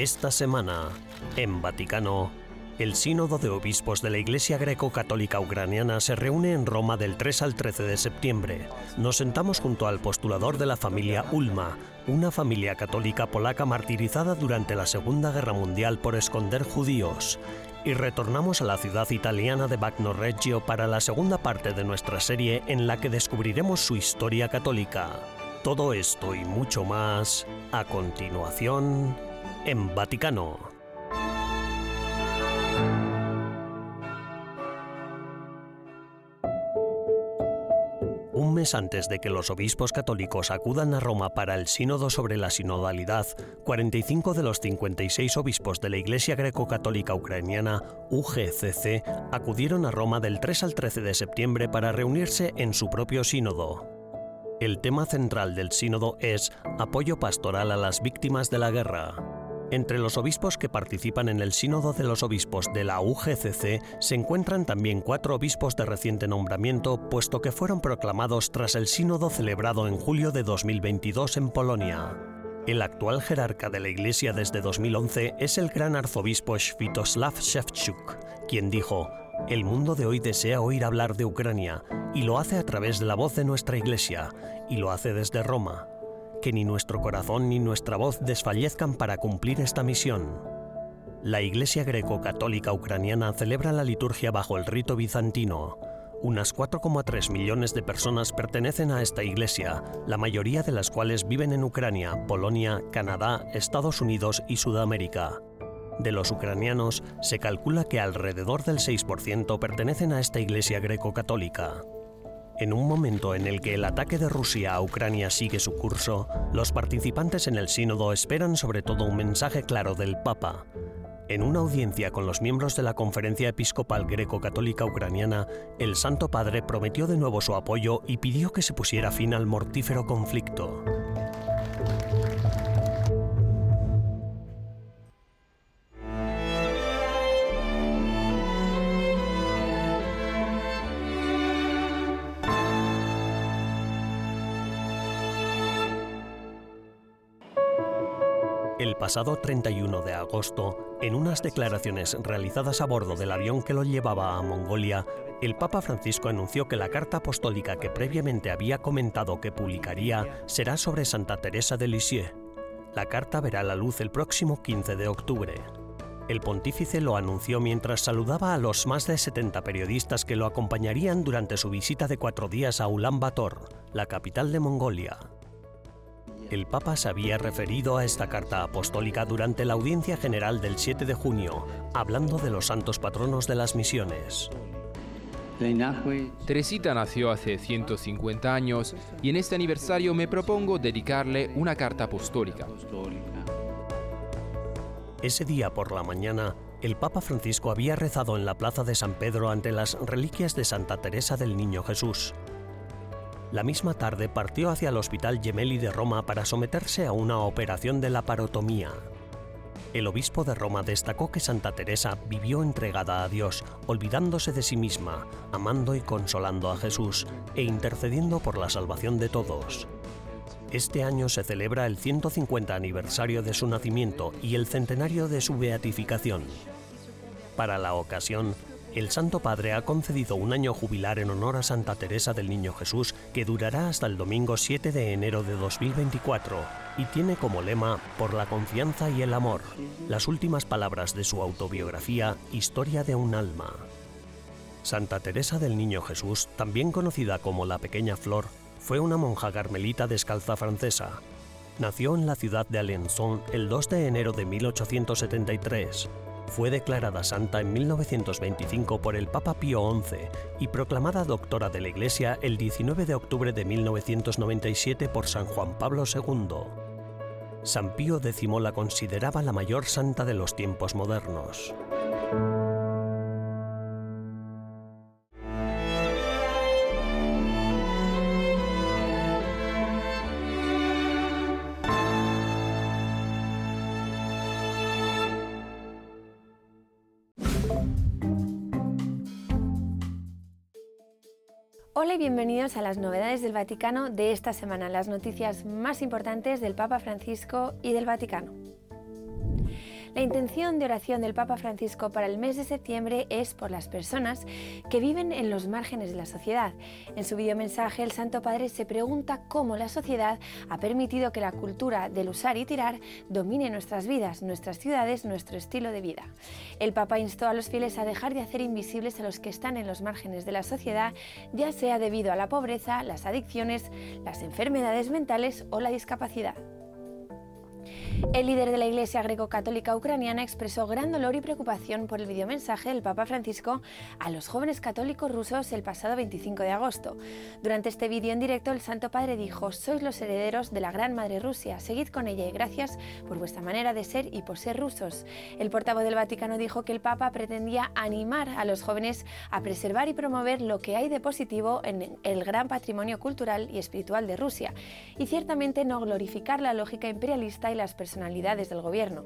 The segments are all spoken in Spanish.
Esta semana, en Vaticano, el Sínodo de Obispos de la Iglesia Greco-Católica Ucraniana se reúne en Roma del 3 al 13 de septiembre. Nos sentamos junto al postulador de la familia Ulma, una familia católica polaca martirizada durante la Segunda Guerra Mundial por esconder judíos. Y retornamos a la ciudad italiana de Bagno Regio para la segunda parte de nuestra serie en la que descubriremos su historia católica. Todo esto y mucho más, a continuación, en Vaticano. Un mes antes de que los obispos católicos acudan a Roma para el sínodo sobre la sinodalidad, 45 de los 56 obispos de la Iglesia Greco-Católica Ucraniana, UGCC, acudieron a Roma del 3 al 13 de septiembre para reunirse en su propio sínodo. El tema central del sínodo es apoyo pastoral a las víctimas de la guerra. Entre los obispos que participan en el Sínodo de los Obispos de la UGCC se encuentran también 4 obispos de reciente nombramiento, puesto que fueron proclamados tras el sínodo celebrado en julio de 2022 en Polonia. El actual jerarca de la Iglesia desde 2011 es el gran arzobispo Svitoslav Shevchuk, quien dijo: "El mundo de hoy desea oír hablar de Ucrania, y lo hace a través de la voz de nuestra Iglesia, y lo hace desde Roma. Que ni nuestro corazón ni nuestra voz desfallezcan para cumplir esta misión". La Iglesia Greco-Católica Ucraniana celebra la liturgia bajo el rito bizantino. Unas 4,3 millones de personas pertenecen a esta iglesia, la mayoría de las cuales viven en Ucrania, Polonia, Canadá, Estados Unidos y Sudamérica. De los ucranianos, se calcula que alrededor del 6% pertenecen a esta iglesia greco-católica. En un momento en el que el ataque de Rusia a Ucrania sigue su curso, los participantes en el sínodo esperan sobre todo un mensaje claro del Papa. En una audiencia con los miembros de la Conferencia Episcopal Greco-Católica Ucraniana, el Santo Padre prometió de nuevo su apoyo y pidió que se pusiera fin al mortífero conflicto. El pasado 31 de agosto, en unas declaraciones realizadas a bordo del avión que lo llevaba a Mongolia, el Papa Francisco anunció que la Carta Apostólica que previamente había comentado que publicaría será sobre Santa Teresa de Lisieux. La carta verá la luz el próximo 15 de octubre. El pontífice lo anunció mientras saludaba a los más de 70 periodistas que lo acompañarían durante su visita de 4 días a Ulaanbaatar, la capital de Mongolia. El Papa se había referido a esta carta apostólica durante la audiencia general del 7 de junio, hablando de los santos patronos de las misiones. Teresita nació hace 150 años y en este aniversario me propongo dedicarle una carta apostólica. Ese día por la mañana, el Papa Francisco había rezado en la plaza de San Pedro ante las reliquias de Santa Teresa del Niño Jesús. La misma tarde partió hacia el Hospital Gemelli de Roma para someterse a una operación de laparotomía. El obispo de Roma destacó que Santa Teresa vivió entregada a Dios, olvidándose de sí misma, amando y consolando a Jesús e intercediendo por la salvación de todos. Este año se celebra el 150 aniversario de su nacimiento y el centenario de su beatificación. Para la ocasión, el Santo Padre ha concedido un año jubilar en honor a Santa Teresa del Niño Jesús, que durará hasta el domingo 7 de enero de 2024, y tiene como lema "Por la confianza y el amor", las últimas palabras de su autobiografía Historia de un alma. Santa Teresa del Niño Jesús, también conocida como la Pequeña Flor, fue una monja carmelita descalza francesa. Nació en la ciudad de Alençon el 2 de enero de 1873. Fue declarada santa en 1925 por el Papa Pío XI y proclamada doctora de la Iglesia el 19 de octubre de 1997 por San Juan Pablo II. San Pío X la consideraba la mayor santa de los tiempos modernos. Hola y bienvenidos a las novedades del Vaticano de esta semana, las noticias más importantes del Papa Francisco y del Vaticano. La intención de oración del Papa Francisco para el mes de septiembre es por las personas que viven en los márgenes de la sociedad. En su videomensaje, el Santo Padre se pregunta cómo la sociedad ha permitido que la cultura del usar y tirar domine nuestras vidas, nuestras ciudades, nuestro estilo de vida. El Papa instó a los fieles a dejar de hacer invisibles a los que están en los márgenes de la sociedad, ya sea debido a la pobreza, las adicciones, las enfermedades mentales o la discapacidad. El líder de la Iglesia Greco-Católica Ucraniana expresó gran dolor y preocupación por el videomensaje del Papa Francisco a los jóvenes católicos rusos el pasado 25 de agosto. Durante este vídeo en directo, el Santo Padre dijo: «Sois los herederos de la Gran Madre Rusia, seguid con ella y gracias por vuestra manera de ser y por ser rusos». El portavoz del Vaticano dijo que el Papa pretendía animar a los jóvenes a preservar y promover lo que hay de positivo en el gran patrimonio cultural y espiritual de Rusia, y ciertamente no glorificar la lógica imperialista y las personalidades del gobierno.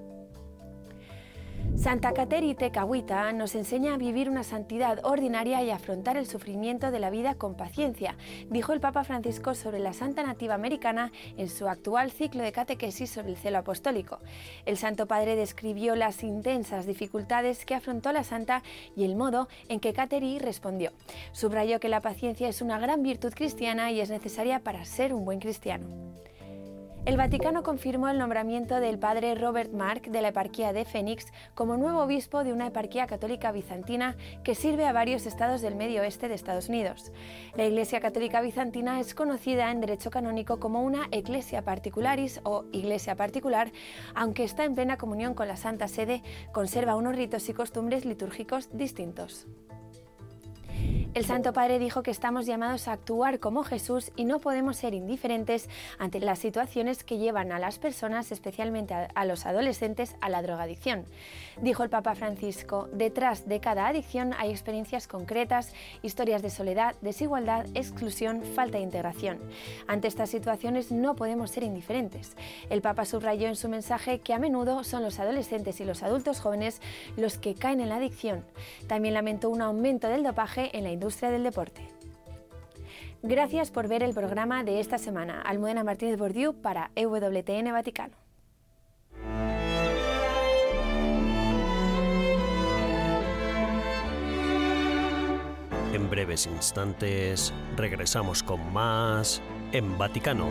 Santa Kateri Tekakwitha nos enseña a vivir una santidad ordinaria y afrontar el sufrimiento de la vida con paciencia, dijo el Papa Francisco sobre la santa nativa americana en su actual ciclo de catequesis sobre el celo apostólico. El Santo Padre describió las intensas dificultades que afrontó la santa y el modo en que Kateri respondió. Subrayó que la paciencia es una gran virtud cristiana y es necesaria para ser un buen cristiano. El Vaticano confirmó el nombramiento del padre Robert Mark de la Eparquía de Phoenix como nuevo obispo de una eparquía católica bizantina que sirve a varios estados del medio oeste de Estados Unidos. La Iglesia Católica Bizantina es conocida en derecho canónico como una Ecclesia Particularis o Iglesia Particular, aunque está en plena comunión con la Santa Sede, conserva unos ritos y costumbres litúrgicos distintos. El Santo Padre dijo que estamos llamados a actuar como Jesús y no podemos ser indiferentes ante las situaciones que llevan a las personas, especialmente a los adolescentes, a la drogadicción. Dijo el Papa Francisco: detrás de cada adicción hay experiencias concretas, historias de soledad, desigualdad, exclusión, falta de integración. Ante estas situaciones no podemos ser indiferentes. El Papa subrayó en su mensaje que a menudo son los adolescentes y los adultos jóvenes los que caen en la adicción. También lamentó un aumento del dopaje en la industria del deporte. Gracias por ver el programa de esta semana. Almudena Martínez Bordiú para EWTN Vaticano. En breves instantes regresamos con más en Vaticano.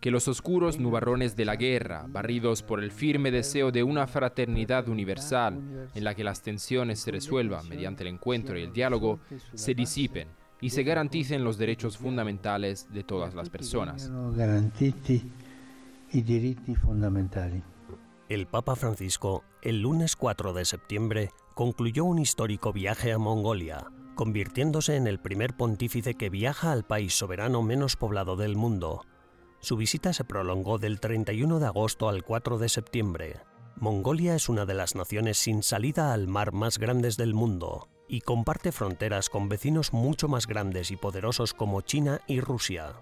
Que los oscuros nubarrones de la guerra, barridos por el firme deseo de una fraternidad universal en la que las tensiones se resuelvan mediante el encuentro y el diálogo, se disipen y se garanticen los derechos fundamentales de todas las personas. El Papa Francisco, el lunes 4 de septiembre, concluyó un histórico viaje a Mongolia, convirtiéndose en el primer pontífice que viaja al país soberano menos poblado del mundo. Su visita se prolongó del 31 de agosto al 4 de septiembre. Mongolia es una de las naciones sin salida al mar más grandes del mundo y comparte fronteras con vecinos mucho más grandes y poderosos como China y Rusia.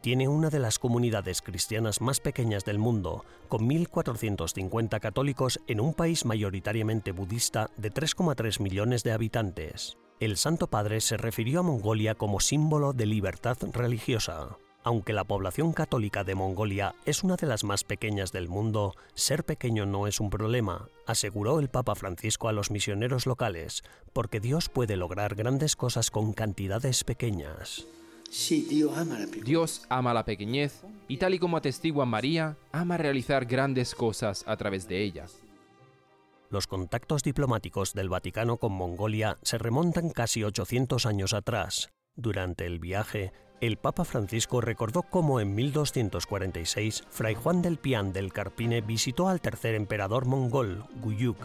Tiene una de las comunidades cristianas más pequeñas del mundo, con 1.450 católicos en un país mayoritariamente budista de 3,3 millones de habitantes. El Santo Padre se refirió a Mongolia como símbolo de libertad religiosa. Aunque la población católica de Mongolia es una de las más pequeñas del mundo, ser pequeño no es un problema, aseguró el Papa Francisco a los misioneros locales, porque Dios puede lograr grandes cosas con cantidades pequeñas. Sí, Dios ama la pequeñez y, tal y como atestigua María, ama realizar grandes cosas a través de ella. Los contactos diplomáticos del Vaticano con Mongolia se remontan casi 800 años atrás. Durante el viaje, el Papa Francisco recordó cómo en 1246 Fray Juan del Pian del Carpine visitó al tercer emperador mongol, Güyük,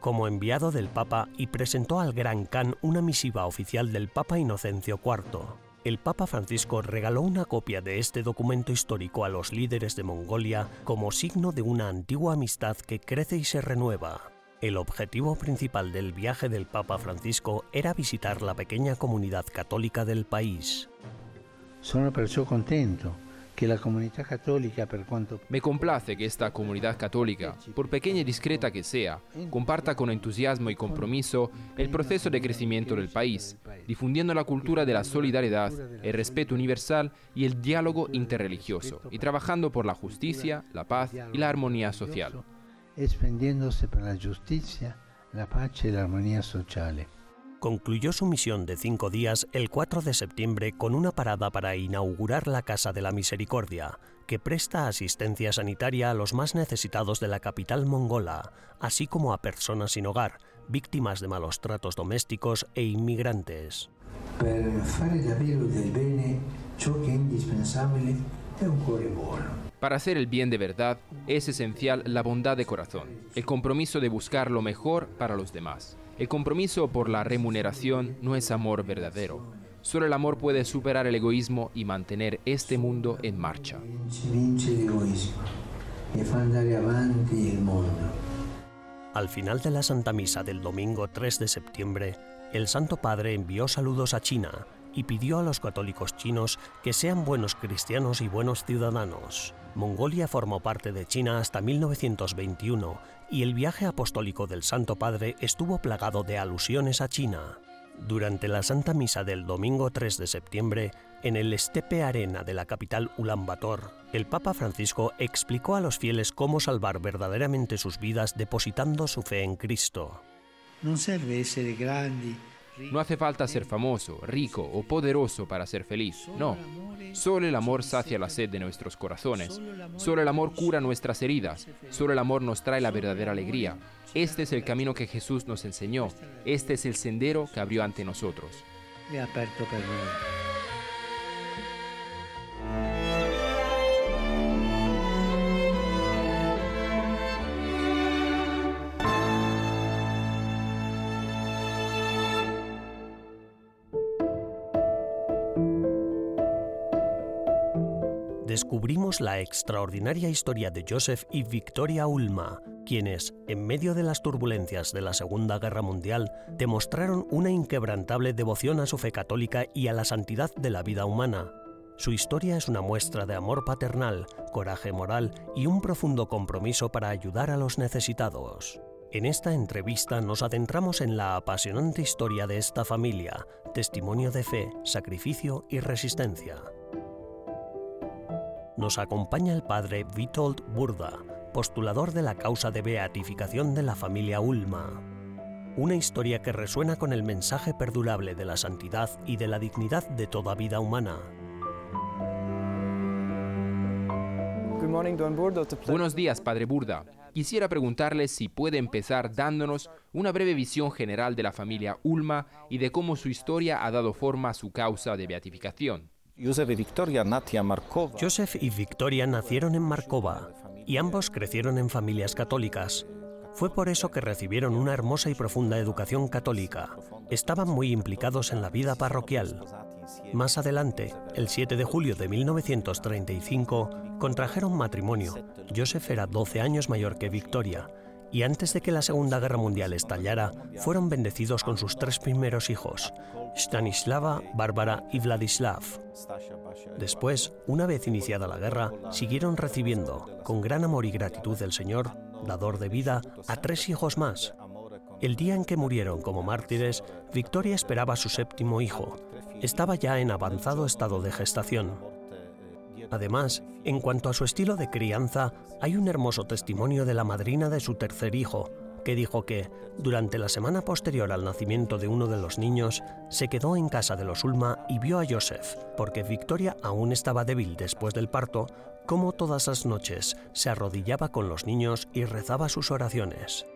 como enviado del Papa y presentó al Gran Kan una misiva oficial del Papa Inocencio IV. el Papa Francisco regaló una copia de este documento histórico a los líderes de Mongolia como signo de una antigua amistad que crece y se renueva. El objetivo principal del viaje del Papa Francisco era visitar la pequeña comunidad católica del país. Sono perciò contento que la comunidad católica, per cuanto... Me complace que esta comunidad católica, por pequeña y discreta que sea, comparta con entusiasmo y compromiso el proceso de crecimiento del país, difundiendo la cultura de la solidaridad, el respeto universal y el diálogo interreligioso, y trabajando por la justicia, la paz y la armonía social. Espendiéndose por la justicia, la paz y la armonía social. Concluyó su misión de 5 días el 4 de septiembre con una parada para inaugurar la Casa de la Misericordia, que presta asistencia sanitaria a los más necesitados de la capital mongola, así como a personas sin hogar, víctimas de malos tratos domésticos e inmigrantes. Per fare davvero del bene, ciò che è indispensabile è un cuore buono. Para hacer el bien de verdad es esencial la bondad de corazón, el compromiso de buscar lo mejor para los demás. El compromiso por la remuneración no es amor verdadero. Solo el amor puede superar el egoísmo y mantener este mundo en marcha. Al final de la Santa Misa del domingo 3 de septiembre, el Santo Padre envió saludos a China y pidió a los católicos chinos que sean buenos cristianos y buenos ciudadanos. Mongolia formó parte de China hasta 1921 y el viaje apostólico del Santo Padre estuvo plagado de alusiones a China. Durante la Santa Misa del domingo 3 de septiembre, en el Estepe Arena de la capital Ulaanbaatar, el Papa Francisco explicó a los fieles cómo salvar verdaderamente sus vidas depositando su fe en Cristo. No sirve ser grande. No hace falta ser famoso, rico o poderoso para ser feliz, no. Solo el amor sacia la sed de nuestros corazones. Solo el amor cura nuestras heridas. Solo el amor nos trae la verdadera alegría. Este es el camino que Jesús nos enseñó. Este es el sendero que abrió ante nosotros. Descubrimos la extraordinaria historia de Joseph y Victoria Ulma, quienes, en medio de las turbulencias de la Segunda Guerra Mundial, demostraron una inquebrantable devoción a su fe católica y a la santidad de la vida humana. Su historia es una muestra de amor paternal, coraje moral y un profundo compromiso para ayudar a los necesitados. En esta entrevista nos adentramos en la apasionante historia de esta familia, testimonio de fe, sacrificio y resistencia. Nos acompaña el padre Witold Burda, postulador de la causa de beatificación de la familia Ulma. Una historia que resuena con el mensaje perdurable de la santidad y de la dignidad de toda vida humana. Buenos días, padre Burda. Quisiera preguntarle si puede empezar dándonos una breve visión general de la familia Ulma y de cómo su historia ha dado forma a su causa de beatificación. Joseph y Victoria nacieron en Markova y ambos crecieron en familias católicas. Fue por eso que recibieron una hermosa y profunda educación católica. Estaban muy implicados en la vida parroquial. Más adelante, el 7 de julio de 1935, contrajeron matrimonio. Joseph era 12 años mayor que Victoria y antes de que la Segunda Guerra Mundial estallara, fueron bendecidos con sus 3 primeros hijos, Stanislava, Bárbara y Vladislav. Después, una vez iniciada la guerra, siguieron recibiendo, con gran amor y gratitud del Señor, dador de vida, a 3 hijos más. El día en que murieron como mártires, Victoria esperaba a su 7º hijo. Estaba ya en avanzado estado de gestación. Además, en cuanto a su estilo de crianza, hay un hermoso testimonio de la madrina de su 3er hijo, que dijo que, durante la semana posterior al nacimiento de uno de los niños, se quedó en casa de los Ulma y vio a Joseph, porque Victoria aún estaba débil después del parto, como todas las noches se arrodillaba con los niños y rezaba sus oraciones.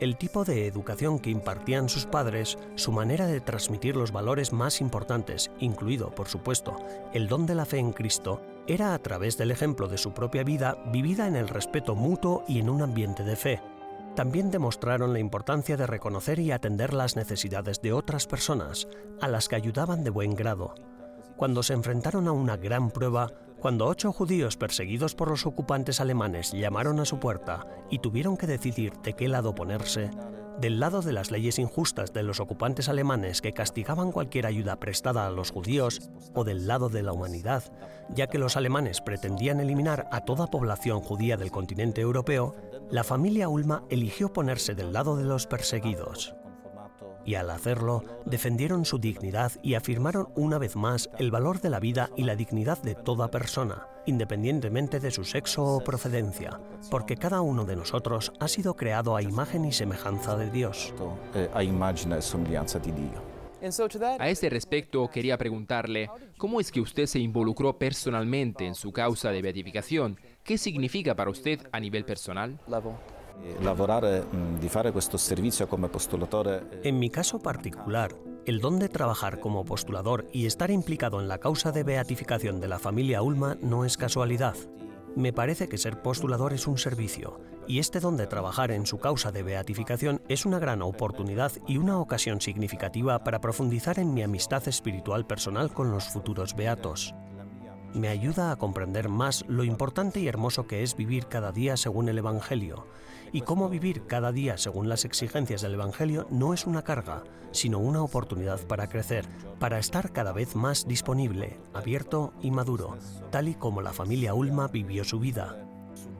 El tipo de educación que impartían sus padres, su manera de transmitir los valores más importantes, incluido, por supuesto, el don de la fe en Cristo, era a través del ejemplo de su propia vida vivida en el respeto mutuo y en un ambiente de fe. También demostraron la importancia de reconocer y atender las necesidades de otras personas, a las que ayudaban de buen grado. cuando se enfrentaron a una gran prueba, cuando 8 judíos perseguidos por los ocupantes alemanes llamaron a su puerta y tuvieron que decidir de qué lado ponerse, del lado de las leyes injustas de los ocupantes alemanes que castigaban cualquier ayuda prestada a los judíos, o del lado de la humanidad, ya que los alemanes pretendían eliminar a toda población judía del continente europeo, la familia Ulma eligió ponerse del lado de los perseguidos. Y al hacerlo, defendieron su dignidad y afirmaron una vez más el valor de la vida y la dignidad de toda persona, independientemente de su sexo o procedencia, porque cada uno de nosotros ha sido creado a imagen y semejanza de Dios. A este respecto, quería preguntarle, ¿cómo es que usted se involucró personalmente en su causa de beatificación? ¿Qué significa para usted a nivel personal? En mi caso particular, el don de trabajar como postulador y estar implicado en la causa de beatificación de la familia Ulma no es casualidad. Me parece que ser postulador es un servicio, y este don de trabajar en su causa de beatificación es una gran oportunidad y una ocasión significativa para profundizar en mi amistad espiritual personal con los futuros beatos. Me ayuda a comprender más lo importante y hermoso que es vivir cada día según el Evangelio, y cómo vivir cada día según las exigencias del Evangelio no es una carga, sino una oportunidad para crecer, para estar cada vez más disponible, abierto y maduro, tal y como la familia Ulma vivió su vida.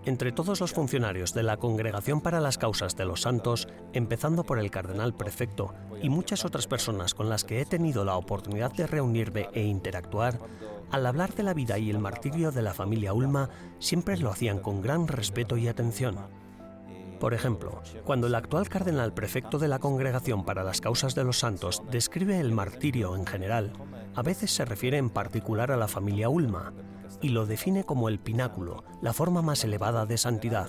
Entre todos los funcionarios de la Congregación para las Causas de los Santos, empezando por el cardenal prefecto y muchas otras personas con las que he tenido la oportunidad de reunirme e interactuar, al hablar de la vida y el martirio de la familia Ulma, siempre lo hacían con gran respeto y atención. Por ejemplo, cuando el actual cardenal prefecto de la Congregación para las Causas de los Santos describe el martirio en general, a veces se refiere en particular a la familia Ulma, y lo define como el pináculo, la forma más elevada de santidad.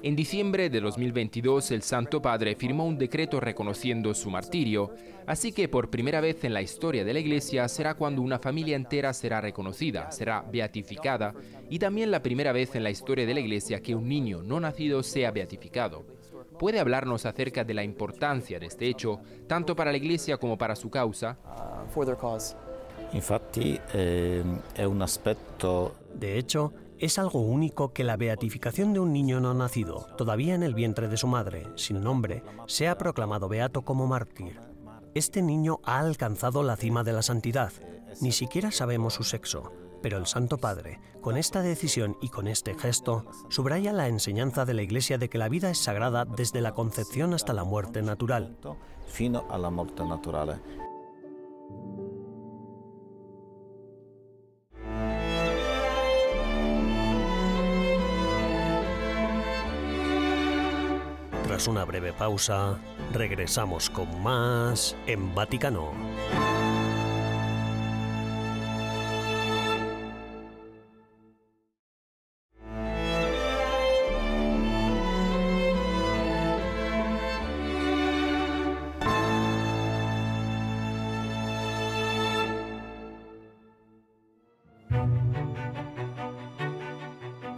En diciembre de 2022, el Santo Padre firmó un decreto reconociendo su martirio, así que por primera vez en la historia de la Iglesia será cuando una familia entera será reconocida, será beatificada, y también la primera vez en la historia de la Iglesia que un niño no nacido sea beatificado. ¿Puede hablarnos acerca de la importancia de este hecho, tanto para la Iglesia como para su causa? De hecho, es algo único que la beatificación de un niño no nacido, todavía en el vientre de su madre, sin nombre, sea proclamado beato como mártir. Este niño ha alcanzado la cima de la santidad. Ni siquiera sabemos su sexo, pero el Santo Padre, con esta decisión y con este gesto, subraya la enseñanza de la Iglesia de que la vida es sagrada desde la concepción hasta la muerte natural. Tras una breve pausa, regresamos con más en Vaticano.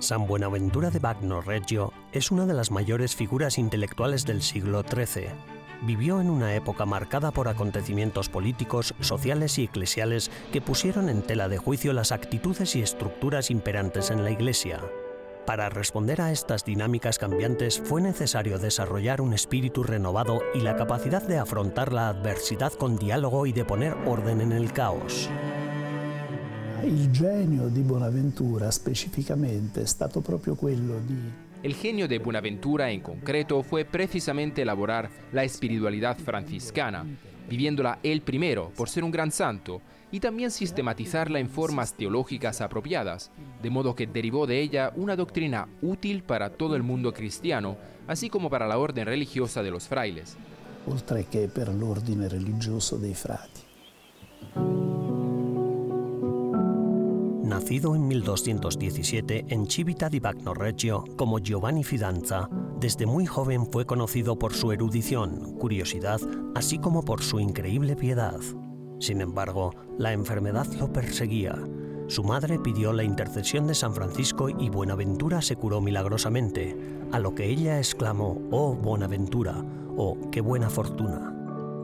San Buenaventura de Bagno Regio es una de las mayores figuras intelectuales del siglo XIII. Vivió en una época marcada por acontecimientos políticos, sociales y eclesiales que pusieron en tela de juicio las actitudes y estructuras imperantes en la Iglesia. Para responder a estas dinámicas cambiantes fue necesario desarrollar un espíritu renovado y la capacidad de afrontar la adversidad con diálogo y de poner orden en el caos. El genio de Bonaventura en concreto fue precisamente elaborar la espiritualidad franciscana, viviéndola él primero por ser un gran santo y también sistematizarla en formas teológicas apropiadas, de modo que derivó de ella una doctrina útil para todo el mundo cristiano, así como para la orden religiosa de los frailes. Oltre che per l'ordine religioso dei frati. Nacido en 1217 en Civita di Bagno Regio como Giovanni Fidanza, desde muy joven fue conocido por su erudición, curiosidad, así como por su increíble piedad. Sin embargo, la enfermedad lo perseguía. Su madre pidió la intercesión de San Francisco y Buenaventura se curó milagrosamente, a lo que ella exclamó: «¡Oh, Buenaventura! ¡Oh, qué buena fortuna!».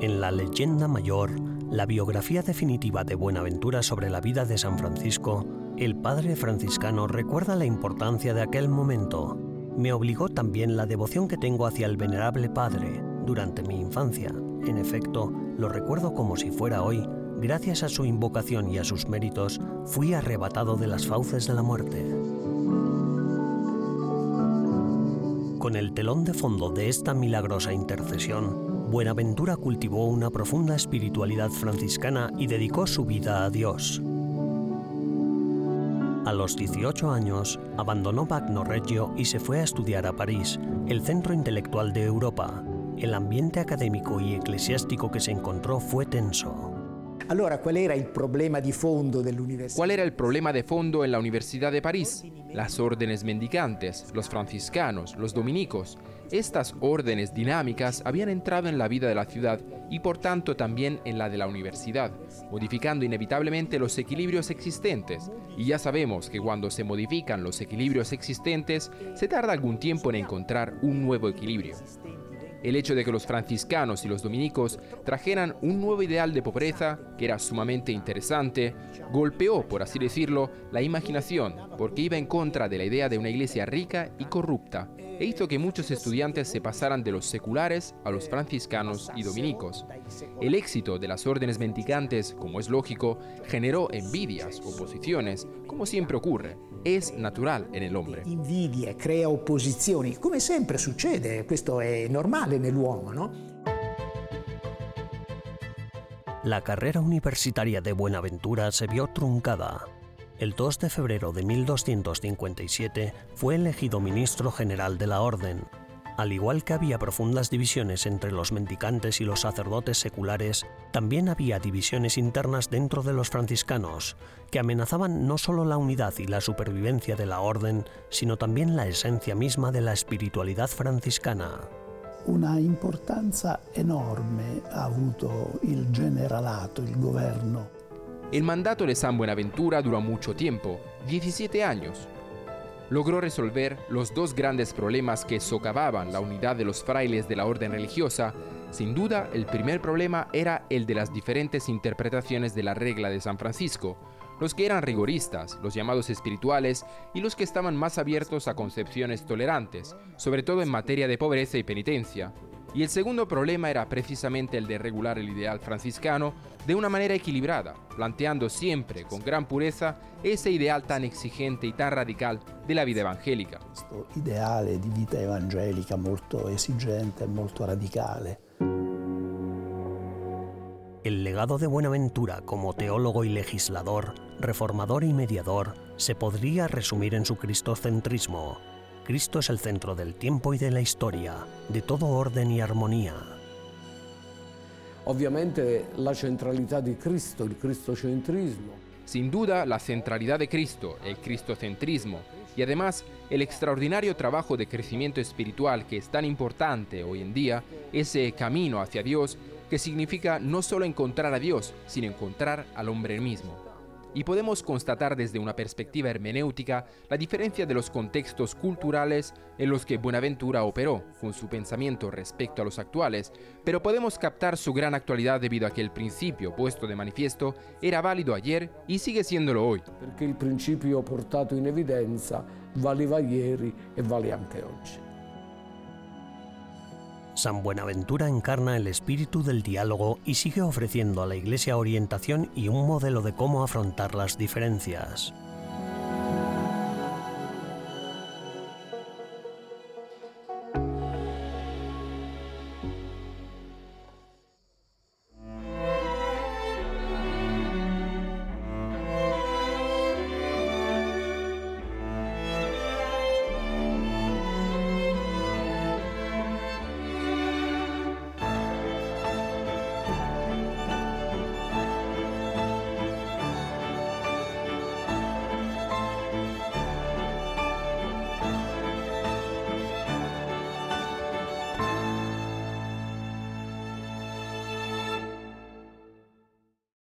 En la leyenda mayor, la biografía definitiva de Buenaventura sobre la vida de San Francisco, el padre franciscano recuerda la importancia de aquel momento. «Me obligó también la devoción que tengo hacia el venerable padre durante mi infancia. En efecto, lo recuerdo como si fuera hoy. Gracias a su invocación y a sus méritos, fui arrebatado de las fauces de la muerte». Con el telón de fondo de esta milagrosa intercesión, Buenaventura cultivó una profunda espiritualidad franciscana y dedicó su vida a Dios. A los 18 años, abandonó Bagno Regio y se fue a estudiar a París, el centro intelectual de Europa. El ambiente académico y eclesiástico que se encontró fue tenso. ¿Cuál era el problema de fondo en la Universidad de París? Las órdenes mendicantes, los franciscanos, los dominicos. Estas órdenes dinámicas habían entrado en la vida de la ciudad y por tanto también en la de la universidad, modificando inevitablemente los equilibrios existentes. Y ya sabemos que cuando se modifican los equilibrios existentes, se tarda algún tiempo en encontrar un nuevo equilibrio. El hecho de que los franciscanos y los dominicos trajeran un nuevo ideal de pobreza, que era sumamente interesante, golpeó, por así decirlo, la imaginación, porque iba en contra de la idea de una iglesia rica y corrupta, e hizo que muchos estudiantes se pasaran de los seculares a los franciscanos y dominicos. El éxito de las órdenes mendicantes, como es lógico, generó envidias, oposiciones, como siempre ocurre. Es natural en el hombre. Invidia, crea oposiciones, como siempre sucede, esto es normal en el hombre, ¿no? La carrera universitaria de Buenaventura se vio truncada. El 2 de febrero de 1257 fue elegido ministro general de la orden. Al igual que había profundas divisiones entre los mendicantes y los sacerdotes seculares, también había divisiones internas dentro de los franciscanos, que amenazaban no solo la unidad y la supervivencia de la orden, sino también la esencia misma de la espiritualidad franciscana. Una importancia enorme ha avuto el generalato, el gobierno. El mandato de San Buenaventura duró mucho tiempo, 17 años. Logró resolver los dos grandes problemas que socavaban la unidad de los frailes de la orden religiosa. Sin duda, el primer problema era el de las diferentes interpretaciones de la regla de San Francisco, los que eran rigoristas, los llamados espirituales, y los que estaban más abiertos a concepciones tolerantes, sobre todo en materia de pobreza y penitencia. Y el segundo problema era precisamente el de regular el ideal franciscano de una manera equilibrada, planteando siempre con gran pureza ese ideal tan exigente y tan radical de la vida evangélica. Este ideal de vida evangélica muy exigente, muy radical. El legado de Buenaventura como teólogo y legislador, reformador y mediador, se podría resumir en su cristocentrismo. Cristo es el centro del tiempo y de la historia, de todo orden y armonía. Obviamente la centralidad de Cristo, el cristocentrismo. Sin duda, la centralidad de Cristo, el cristocentrismo, y además el extraordinario trabajo de crecimiento espiritual que es tan importante hoy en día, ese camino hacia Dios que significa no solo encontrar a Dios, sino encontrar al hombre mismo. Y podemos constatar desde una perspectiva hermenéutica la diferencia de los contextos culturales en los que Buenaventura operó con su pensamiento respecto a los actuales, pero podemos captar su gran actualidad debido a que el principio puesto de manifiesto era válido ayer y sigue siéndolo hoy. Porque el principio portato in evidenza valeva ieri e vale anche oggi. San Buenaventura encarna el espíritu del diálogo y sigue ofreciendo a la Iglesia orientación y un modelo de cómo afrontar las diferencias.